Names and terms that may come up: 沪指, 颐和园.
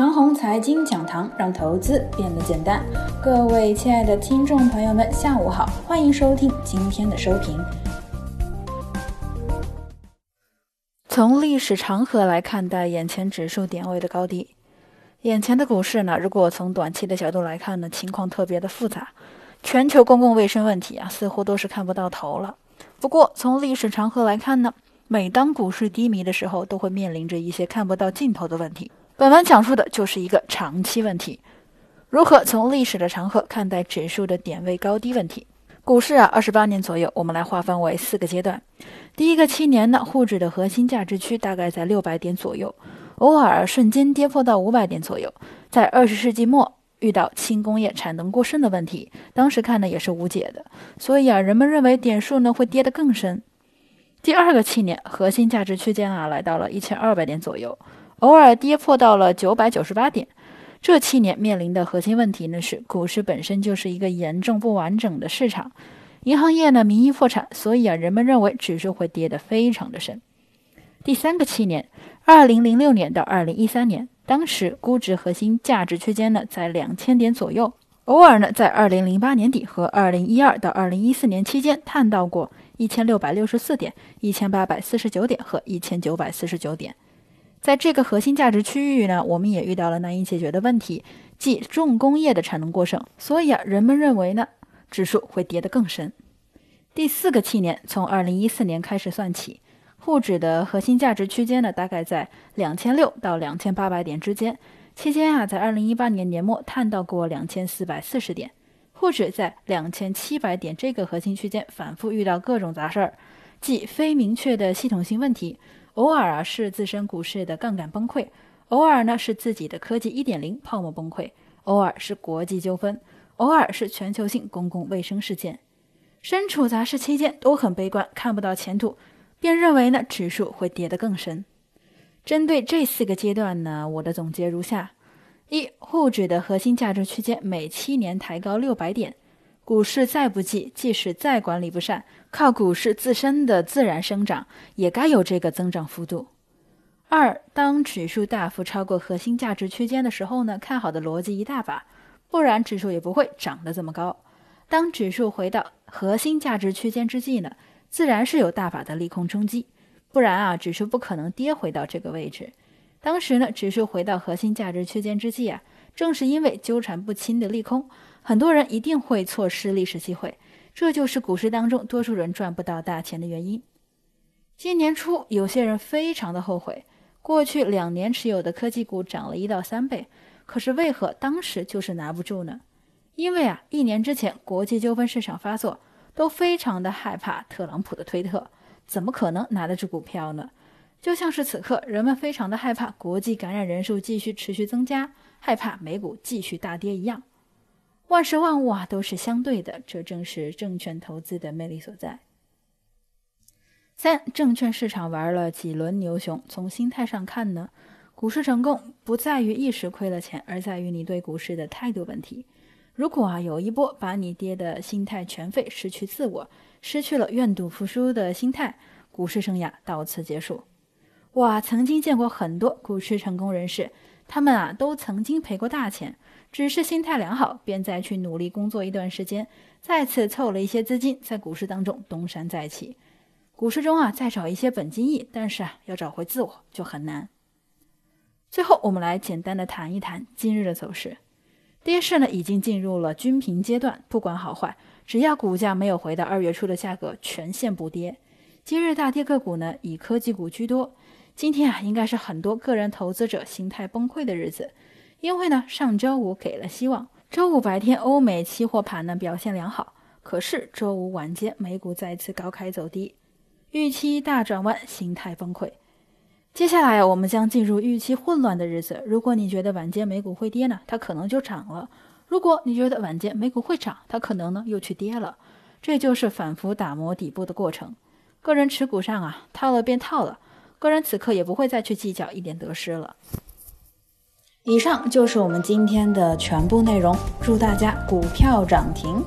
长虹财经讲堂，让投资变得简单。各位亲爱的听众朋友们，下午好，欢迎收听今天的收评。从历史长河来看待眼前指数点位的高低，眼前的股市呢，如果从短期的角度来看呢，情况特别的复杂，全球公共卫生问题啊，似乎都是看不到头了。不过从历史长河来看呢，每当股市低迷的时候，都会面临着一些看不到尽头的问题。本文讲述的就是一个长期问题，如何从历史的长河看待指数的点位高低问题。股市啊，28年左右，我们来划分为4个阶段。第一个7年呢，沪指的核心价值区大概在600点左右，偶尔瞬间跌破到500点左右。在20世纪末遇到轻工业产能过剩的问题，当时看呢也是无解的，所以啊，人们认为点数呢会跌得更深。第二个7年，核心价值区间啊来到了1200点左右，偶尔跌破到了998点。这7年面临的核心问题呢是，股市本身就是一个严重不完整的市场，银行业呢名义破产，所以啊，人们认为指数会跌得非常的深。第三个7年，2006年到2013年，当时估值核心价值区间呢在2000点左右，偶尔呢在2008年底和2012到2014年期间探到过1664点、1849点和1949点。在这个核心价值区域呢，我们也遇到了难以解决的问题，即重工业的产能过剩，所以啊，人们认为呢，指数会跌得更深。第四个7年，从2014年开始算起，沪指的核心价值区间呢，大概在2600到2800点之间，期间啊，在2018年年末探到过2440点。沪指在2700点这个核心区间反复遇到各种杂事儿，即非明确的系统性问题，偶尔啊是自身股市的杠杆崩溃，偶尔呢是自己的科技 1.0 泡沫崩溃，偶尔是国际纠纷，偶尔是全球性公共卫生事件。身处杂事期间都很悲观，看不到前途，便认为呢指数会跌得更深。针对这4个阶段呢，我的总结如下：1. 沪指的核心价值区间每7年抬高600点，股市再不济，即使再管理不善，靠股市自身的自然生长，也该有这个增长幅度。2. 当指数大幅超过核心价值区间的时候呢，看好的逻辑一大把，不然指数也不会涨得这么高。当指数回到核心价值区间之际呢，自然是有大把的利空冲击，不然啊，指数不可能跌回到这个位置。当时呢，指数回到核心价值区间之际啊，正是因为纠缠不清的利空，很多人一定会错失历史机会，这就是股市当中多数人赚不到大钱的原因。今年初，有些人非常的后悔，过去2年持有的科技股涨了1到3倍，可是为何当时就是拿不住呢？因为啊，1年之前国际纠纷市场发作，都非常的害怕特朗普的推特，怎么可能拿得住股票呢？就像是此刻，人们非常的害怕国际感染人数继续持续增加，害怕美股继续大跌一样。万事万物啊都是相对的，这正是证券投资的魅力所在。3. 证券市场玩了几轮牛熊，从心态上看呢，股市成功不在于一时亏了钱，而在于你对股市的态度问题。如果啊有一波把你跌的心态全废，失去自我，失去了愿赌服输的心态，股市生涯到此结束。我曾经见过很多股市成功人士，他们啊都曾经赔过大钱，只是心态良好，便再去努力工作一段时间，再次凑了一些资金，在股市当中东山再起。股市中啊再找一些本金益，但是啊要找回自我就很难。最后我们来简单的谈一谈今日的走势。跌势呢已经进入了均平阶段，不管好坏，只要股价没有回到2月初的价格，全线不跌。今日大跌个股呢以科技股居多。今天啊，应该是很多个人投资者心态崩溃的日子，因为呢，上周五给了希望。周五白天，欧美期货盘呢表现良好，可是周五晚间，美股再次高开走低，预期大转弯，心态崩溃。接下来啊，我们将进入预期混乱的日子。如果你觉得晚间美股会跌呢，它可能就涨了；如果你觉得晚间美股会涨，它可能呢又去跌了。这就是反复打磨底部的过程。个人持股上啊，套了便套了。个人此刻也不会再去计较一点得失了。以上就是我们今天的全部内容，祝大家股票涨停。